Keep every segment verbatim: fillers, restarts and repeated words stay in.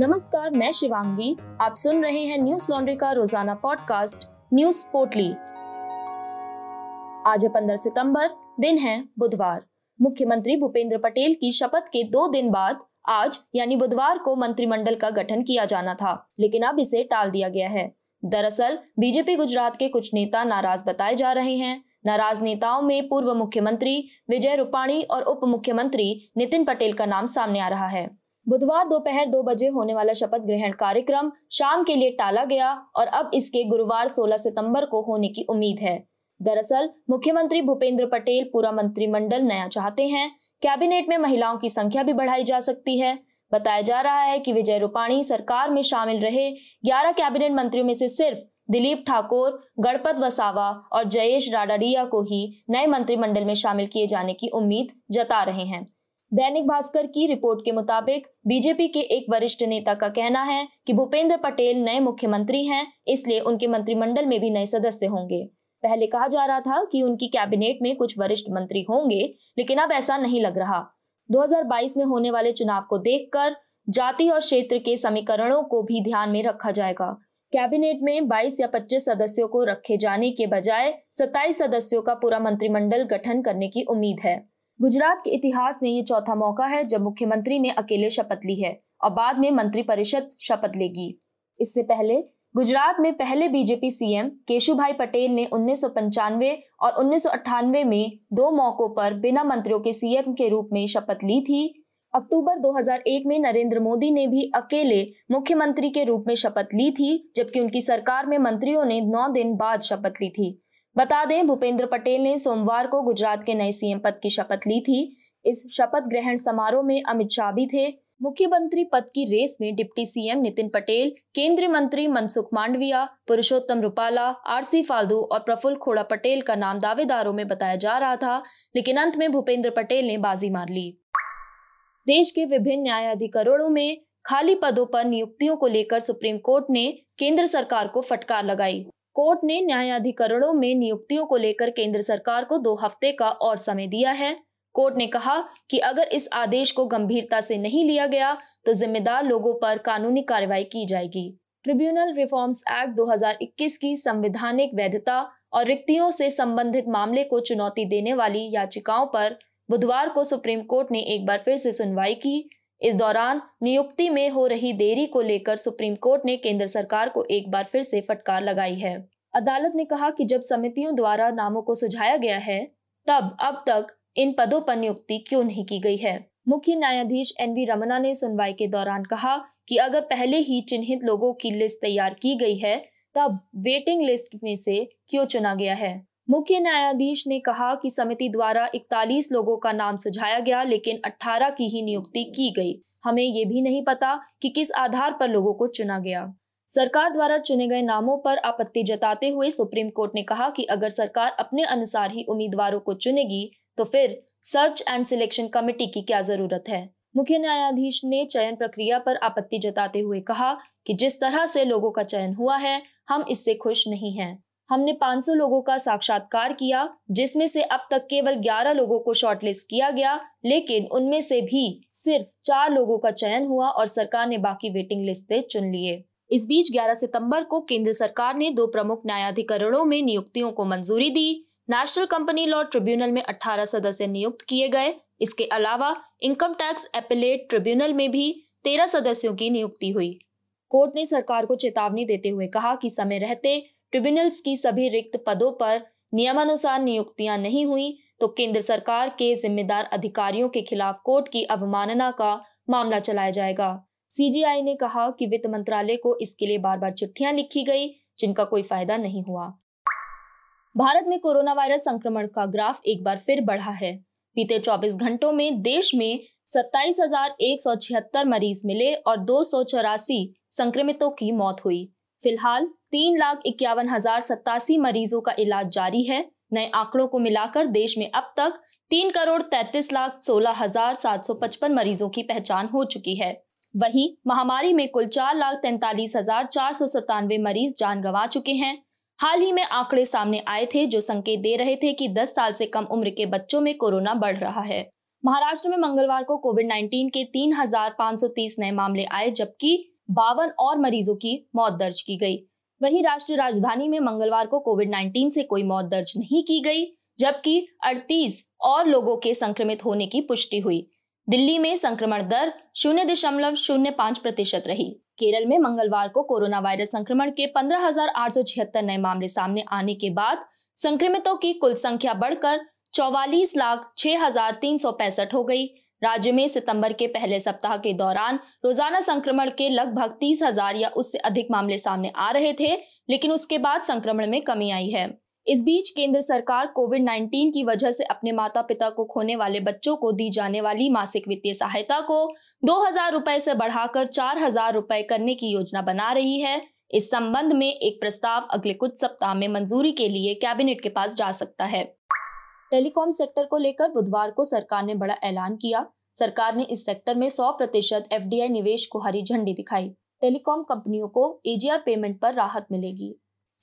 नमस्कार, मैं शिवांगी। आप सुन रहे हैं न्यूज लॉन्ड्री का रोजाना पॉडकास्ट न्यूज पोर्टली। आज पंद्रह सितंबर, दिन है बुधवार। मुख्यमंत्री भूपेंद्र पटेल की शपथ के दो दिन बाद आज यानी बुधवार को मंत्रिमंडल का गठन किया जाना था, लेकिन अब इसे टाल दिया गया है। दरअसल बीजेपी गुजरात के कुछ नेता नाराज बताए जा रहे हैं। नाराज नेताओं में पूर्व मुख्यमंत्री विजय रूपाणी और उप मुख्यमंत्री नितिन पटेल का नाम सामने आ रहा है। बुधवार दोपहर दो बजे होने वाला शपथ ग्रहण कार्यक्रम शाम के लिए टाला गया और अब इसके गुरुवार सोलह सितंबर को होने की उम्मीद है। दरअसल मुख्यमंत्री भूपेंद्र पटेल पूरा मंत्रिमंडल नया चाहते हैं। कैबिनेट में महिलाओं की संख्या भी बढ़ाई जा सकती है। बताया जा रहा है कि विजय रूपाणी सरकार में शामिल रहे ग्यारह कैबिनेट मंत्रियों में से सिर्फ दिलीप ठाकुर, गणपत वसावा और जयेश राडाडिया को ही नए मंत्रिमंडल में शामिल किए जाने की उम्मीद जता रहे हैं। दैनिक भास्कर की रिपोर्ट के मुताबिक बीजेपी के एक वरिष्ठ नेता का कहना है कि भूपेंद्र पटेल नए मुख्यमंत्री हैं, इसलिए उनके मंत्रिमंडल में भी नए सदस्य होंगे। पहले कहा जा रहा था कि उनकी कैबिनेट में कुछ वरिष्ठ मंत्री होंगे, लेकिन अब ऐसा नहीं लग रहा। दो हज़ार बाईस में होने वाले चुनाव को देखकर जाति और क्षेत्र के समीकरणों को भी ध्यान में रखा जाएगा। कैबिनेट में बाईस या पच्चीस सदस्यों को रखे जाने के बजाय सत्ताईस सदस्यों का पूरा मंत्रिमंडल गठन करने की उम्मीद है। गुजरात के इतिहास में ये चौथा मौका है जब मुख्यमंत्री ने अकेले शपथ ली है और बाद में मंत्रिपरिषद शपथ लेगी। इससे पहले गुजरात में पहले बीजेपी सीएम केशुभाई पटेल ने उन्नीस सौ पंचानवे और उन्नीस सौ अट्ठानवे में दो मौकों पर बिना मंत्रियों के सीएम के रूप में शपथ ली थी। अक्टूबर दो हज़ार एक में नरेंद्र मोदी ने भी अकेले मुख्यमंत्री के रूप में शपथ ली थी, जबकि उनकी सरकार में मंत्रियों ने नौ दिन बाद शपथ ली थी। बता दें, भूपेंद्र पटेल ने सोमवार को गुजरात के नए सीएम पद की शपथ ली थी। इस शपथ ग्रहण समारोह में अमित शाह भी थे। मुख्यमंत्री पद की रेस में डिप्टी सीएम नितिन पटेल, केंद्रीय मंत्री मनसुख मांडविया, पुरुषोत्तम रूपाला, आरसी फाल्दू और प्रफुल्ल खोड़ा पटेल का नाम दावेदारों में बताया जा रहा था, लेकिन अंत में भूपेंद्र पटेल ने बाजी मार ली। देश के विभिन्न न्यायाधिकरणों में खाली पदों पर नियुक्तियों को लेकर सुप्रीम कोर्ट ने केंद्र सरकार को फटकार लगाई। कोर्ट ने न्यायाधिकरणों में नियुक्तियों को लेकर केंद्र सरकार को दो हफ्ते का और समय दिया है। कोर्ट ने कहा कि अगर इस आदेश को गंभीरता से नहीं लिया गया तो जिम्मेदार लोगों पर कानूनी कार्रवाई की जाएगी। ट्रिब्यूनल रिफॉर्म्स एक्ट दो हज़ार इक्कीस की संवैधानिक वैधता और रिक्तियों से संबंधित मामले को चुनौती देने वाली याचिकाओं पर बुधवार को सुप्रीम कोर्ट ने एक बार फिर से सुनवाई की। इस दौरान नियुक्ति में हो रही देरी को लेकर सुप्रीम कोर्ट ने केंद्र सरकार को एक बार फिर से फटकार लगाई है। अदालत ने कहा कि जब समितियों द्वारा नामों को सुझाया गया है, तब अब तक इन पदों पर नियुक्ति क्यों नहीं की गई है। मुख्य न्यायाधीश एनवी रमना ने सुनवाई के दौरान कहा कि अगर पहले ही चिन्हित लोगों की लिस्ट तैयार की गई है, तब वेटिंग लिस्ट में से क्यों चुना गया है। मुख्य न्यायाधीश ने कहा कि समिति द्वारा इकतालीस लोगों का नाम सुझाया गया, लेकिन अठारह की ही नियुक्ति की गई। हमें ये भी नहीं पता कि किस आधार पर लोगों को चुना गया। सरकार द्वारा चुने गए नामों पर आपत्ति जताते हुए सुप्रीम कोर्ट ने कहा कि अगर सरकार अपने अनुसार ही उम्मीदवारों को चुनेगी तो फिर सर्च एंड सिलेक्शन कमेटी की क्या जरूरत है। मुख्य न्यायाधीश ने चयन प्रक्रिया पर आपत्ति जताते हुए कहा कि जिस तरह से लोगों का चयन हुआ है, हम इससे खुश नहीं हैं। हमने पाँच सौ लोगों का साक्षात्कार किया, जिसमें से अब तक केवल ग्यारह लोगों को शॉर्टलिस्ट किया गया, लेकिन उनमें से भी सिर्फ चार लोगों का चयन हुआ और सरकार ने बाकी वेटिंग लिस्ट से चुन लिए। इस बीच ग्यारह सितंबर को केंद्र सरकार ने दो प्रमुख न्यायाधिकरणों में नियुक्तियों को मंजूरी दी। नेशनल कंपनी लॉ ट्रिब्यूनल में अठारह सदस्य नियुक्त किए गए। इसके अलावा इनकम टैक्स एपलेट ट्रिब्यूनल में भी तेरह सदस्यों की नियुक्ति हुई। कोर्ट ने सरकार को चेतावनी देते हुए कहा कि समय रहते ट्रिब्यूनल्स की सभी रिक्त पदों पर नियमानुसार नियुक्तियां नहीं हुई तो केंद्र सरकार के जिम्मेदार अधिकारियों के खिलाफ कोर्ट की अवमानना का मामला चलाया जाएगा। सीजीआई ने कहा कि वित्त मंत्रालय को इसके लिए बार बार चिट्ठियां लिखी गई, जिनका कोई फायदा नहीं हुआ। भारत में कोरोना वायरस संक्रमण का ग्राफ एक बार फिर बढ़ा है। बीते चौबीस घंटों में देश में सत्ताईस हजार एक सौ छिहत्तर मरीज मिले और दो सौ चौरासी संक्रमितों की मौत हुई। फिलहाल तीन लाख इक्यावन हजार सत्तासी मरीजों का इलाज जारी है। नए आंकड़ों को मिलाकर देश में अब तक तीन करोड़ तैतीस लाख सोलह हजार सात सौ पचपन मरीजों की पहचान हो चुकी है। वहीं महामारी में कुल चार लाख तैंतालीस हजार चार सौ सत्तानवे मरीज जान गंवा चुके हैं। हाल ही में आंकड़े सामने आए थे जो संकेत दे रहे थे कि दस साल से कम उम्र के बच्चों में कोरोना बढ़ रहा है। महाराष्ट्र में मंगलवार को कोविड नाइन्टीन के तीन हजार पाँच सौ तीस नए मामले आए, जबकि बावन और मरीजों की मौत दर्ज की गई। वहीं राष्ट्रीय राजधानी में मंगलवार को कोविड नाइन्टीन से कोई मौत दर्ज नहीं की गई, जबकि अड़तीस और लोगों के संक्रमित होने की पुष्टि हुई। दिल्ली में संक्रमण दर शून्य दशमलव शून्य पाँच प्रतिशत रही। केरल में मंगलवार को कोरोना वायरस संक्रमण के पंद्रह हजार आठ सौ छिहत्तर नए मामले सामने आने के बाद संक्रमितों की कुल संख्या बढ़कर चौवालीस लाख छह हजार तीन सौ पैंसठ हो गई। राज्य में सितंबर के पहले सप्ताह के दौरान रोजाना संक्रमण के लगभग तीस हजार या उससे अधिक मामले सामने आ रहे थे, लेकिन उसके बाद संक्रमण में कमी आई है। इस बीच केंद्र सरकार कोविड नाइन्टीन की वजह से अपने माता पिता को खोने वाले बच्चों को दी जाने वाली मासिक वित्तीय सहायता को दो हजार रुपए से बढ़ाकर चार हजार रुपए करने की योजना बना रही है। इस संबंध में एक प्रस्ताव अगले कुछ सप्ताह में मंजूरी के लिए कैबिनेट के पास जा सकता है। टेलीकॉम सेक्टर को लेकर बुधवार को सरकार ने बड़ा ऐलान किया। सरकार ने इस सेक्टर में सौ प्रतिशत एफडीआई निवेश को हरी झंडी दिखाई। टेलीकॉम कंपनियों को एजीआर पेमेंट पर राहत मिलेगी।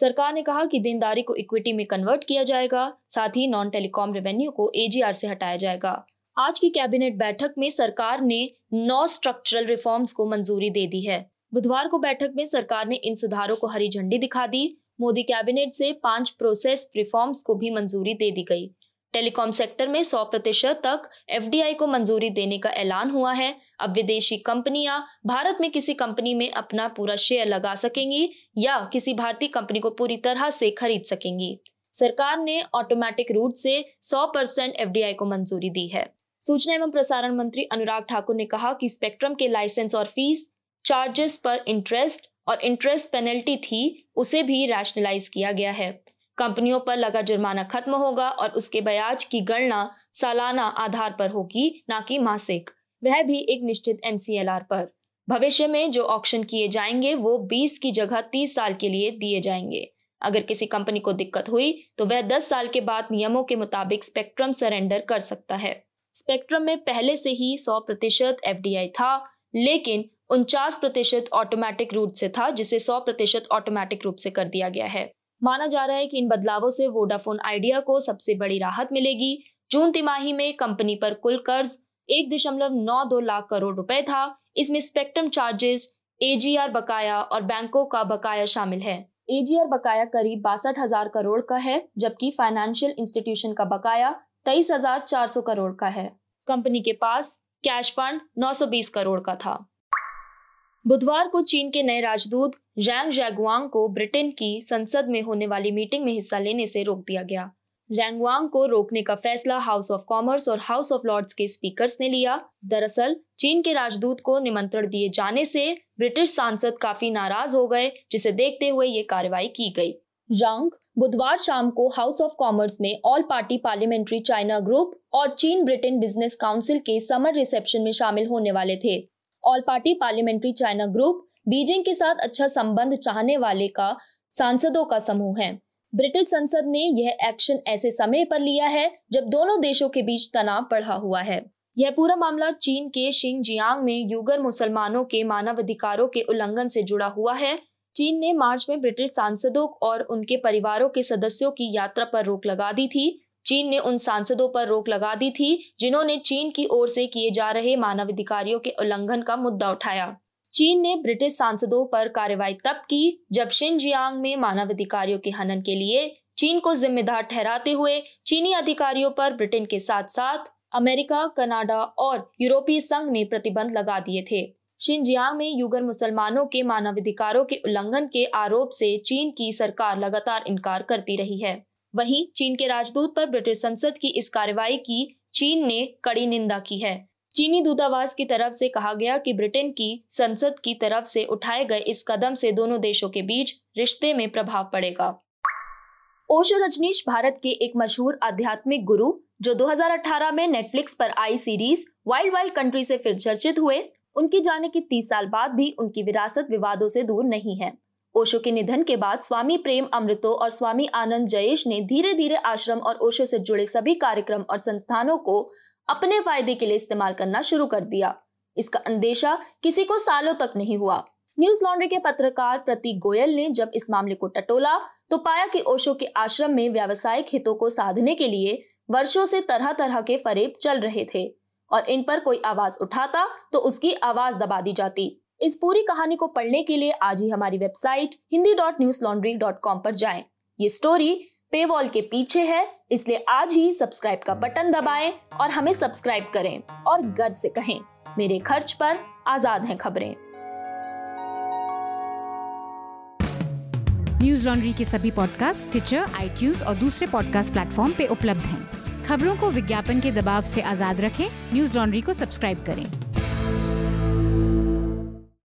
सरकार ने कहा कि देनदारी को इक्विटी में कन्वर्ट किया जाएगा, साथ ही नॉन टेलीकॉम रेवेन्यू को एजीआर से हटाया जाएगा। आज की कैबिनेट बैठक में सरकार ने नौ स्ट्रक्चरल रिफॉर्म्स को मंजूरी दे दी है। बुधवार को बैठक में सरकार ने इन सुधारों को हरी झंडी दिखा दी। मोदी कैबिनेट से पांच प्रोसेस रिफॉर्म्स को भी मंजूरी दे दी गई। टेलीकॉम सेक्टर में सौ प्रतिशत तक एफडीआई को मंजूरी देने का ऐलान हुआ है। अब विदेशी कंपनियां भारत में किसी कंपनी में अपना पूरा शेयर लगा सकेंगी या किसी भारतीय कंपनी को पूरी तरह से खरीद सकेंगी। सरकार ने ऑटोमेटिक रूट से सौ परसेंट एफडीआई को मंजूरी दी है। सूचना एवं प्रसारण मंत्री अनुराग ठाकुर ने कहा कि स्पेक्ट्रम के लाइसेंस और फीस, चार्जेस पर इंटरेस्ट और इंटरेस्ट पेनल्टी थी, उसे भी रैशनलाइज किया गया है। कंपनियों पर लगा जुर्माना खत्म होगा और उसके ब्याज की गणना सालाना आधार पर होगी, न कि मासिक, वह भी एक निश्चित एमसीएलआर पर। भविष्य में जो ऑक्शन किए जाएंगे वो बीस की जगह तीस साल के लिए दिए जाएंगे। अगर किसी कंपनी को दिक्कत हुई तो वह दस साल के बाद नियमों के मुताबिक स्पेक्ट्रम सरेंडर कर सकता है। स्पेक्ट्रम में पहले से ही सौ प्रतिशत एफडीआई था, लेकिन उनचास प्रतिशत ऑटोमेटिक रूट से था, जिसे सौ प्रतिशत ऑटोमेटिक रूप से कर दिया गया है। माना जा रहा है कि इन बदलावों से वोडाफोन आइडिया को सबसे बड़ी राहत मिलेगी। जून तिमाही में कंपनी पर कुल कर्ज एक दशमलव नौ दो लाख करोड़ रुपए था। इसमें स्पेक्ट्रम चार्जेस, एजीआर बकाया और बैंकों का बकाया शामिल है। एजीआर बकाया करीब बासठ हजार करोड़ का है, जबकि फाइनेंशियल इंस्टीट्यूशन का बकाया तेईस हजार चार सौ करोड़ का है। कंपनी के पास कैश फंड नौ सौ बीस करोड़ का था। बुधवार को चीन के नए राजदूत जैंग जैगवांग को ब्रिटेन की संसद में होने वाली मीटिंग में हिस्सा लेने से रोक दिया गया। जैगवांग को रोकने का फैसला हाउस ऑफ कॉमर्स और हाउस ऑफ लॉर्ड्स के स्पीकर्स ने लिया। दरअसल चीन के राजदूत को निमंत्रण दिए जाने से ब्रिटिश सांसद काफी नाराज हो गए, जिसे देखते हुए ये कार्रवाई की गई। जैंग बुधवार शाम को हाउस ऑफ कॉमर्स में all party parliamentary China group और चीन ब्रिटेन बिजनेस काउंसिल के समर रिसेप्शन में शामिल होने वाले थे। All party parliamentary China group Beijing के साथ अच्छा संबंध चाहने वाले का सांसदों का समूह है। ब्रिटिश संसद ने यह एक्शन ऐसे समय पर लिया है जब दोनों देशों के बीच तनाव बढ़ा हुआ है। यह पूरा मामला चीन के शिनजियांग में यूगर मुसलमानों के मानवाधिकारों के उल्लंघन से जुड़ा हुआ है। चीन ने मार्च में ब्रिटिश सांसदों और उनके परिवारों के सदस्यों की यात्रा पर रोक लगा दी थी। चीन ने उन सांसदों पर रोक लगा दी थी जिन्होंने चीन की ओर से किए जा रहे मानवाधिकारों के उल्लंघन का मुद्दा उठाया। चीन ने ब्रिटिश सांसदों पर कार्रवाई तब की जब शिनजियांग में मानवाधिकारों के हनन के लिए चीन को जिम्मेदार ठहराते हुए चीनी अधिकारियों पर ब्रिटेन के साथ साथ अमेरिका, कनाडा और यूरोपीय संघ ने प्रतिबंध लगा दिए थे। शिनजियांग में यूगर मुसलमानों के मानवाधिकारों के उल्लंघन के आरोप से चीन की सरकार लगातार इनकार करती रही है। वहीं चीन के राजदूत पर ब्रिटिश संसद की इस कार्रवाई की चीन ने कड़ी निंदा की है। चीनी दूतावास की तरफ से कहा गया कि ब्रिटेन की संसद की तरफ से उठाए गए इस कदम से दोनों देशों के बीच रिश्ते में प्रभाव पड़ेगा। ओशो रजनीश भारत के एक मशहूर आध्यात्मिक गुरु, जो दो हजार अठारह में नेटफ्लिक्स पर आई सीरीज वाइल्ड वाइल्ड कंट्री से फिर चर्चित हुए, उनके जाने के तीस साल बाद भी उनकी विरासत विवादों से दूर नहीं है। ओशो के निधन के बाद स्वामी प्रेम अमृतो और स्वामी आनंद जयेश ने धीरे धीरे आश्रम और ओशो से जुड़े सभी कार्यक्रम और संस्थानों को अपने फायदे के लिए इस्तेमाल करना शुरू कर दिया। इसका अंदेशा किसी को सालों तक नहीं हुआ। न्यूज लॉन्ड्री के पत्रकार प्रतीक गोयल ने जब इस मामले को टटोला तो पाया कि ओशो के आश्रम में व्यावसायिक हितों को साधने के लिए वर्षों से तरह तरह के फरेब चल रहे थे। और इन पर कोई आवाज उठाता तो उसकी आवाज दबा दी जाती। इस पूरी कहानी को पढ़ने के लिए आज ही हमारी website Hindi dot Newslaundry dot com पर जाएं। ये स्टोरी पेवॉल के पीछे है, इसलिए आज ही सब्सक्राइब का बटन दबाएं और हमें सब्सक्राइब करें और गर्व से कहें, मेरे खर्च पर आजाद हैं खबरें। न्यूज लॉन्ड्री के सभी पॉडकास्ट ट्विचर, आईट्यूज और दूसरे पॉडकास्ट प्लेटफॉर्म पे उपलब्ध हैं। खबरों को विज्ञापन के दबाव से आजाद रखें, न्यूज लॉन्ड्री को सब्सक्राइब करें।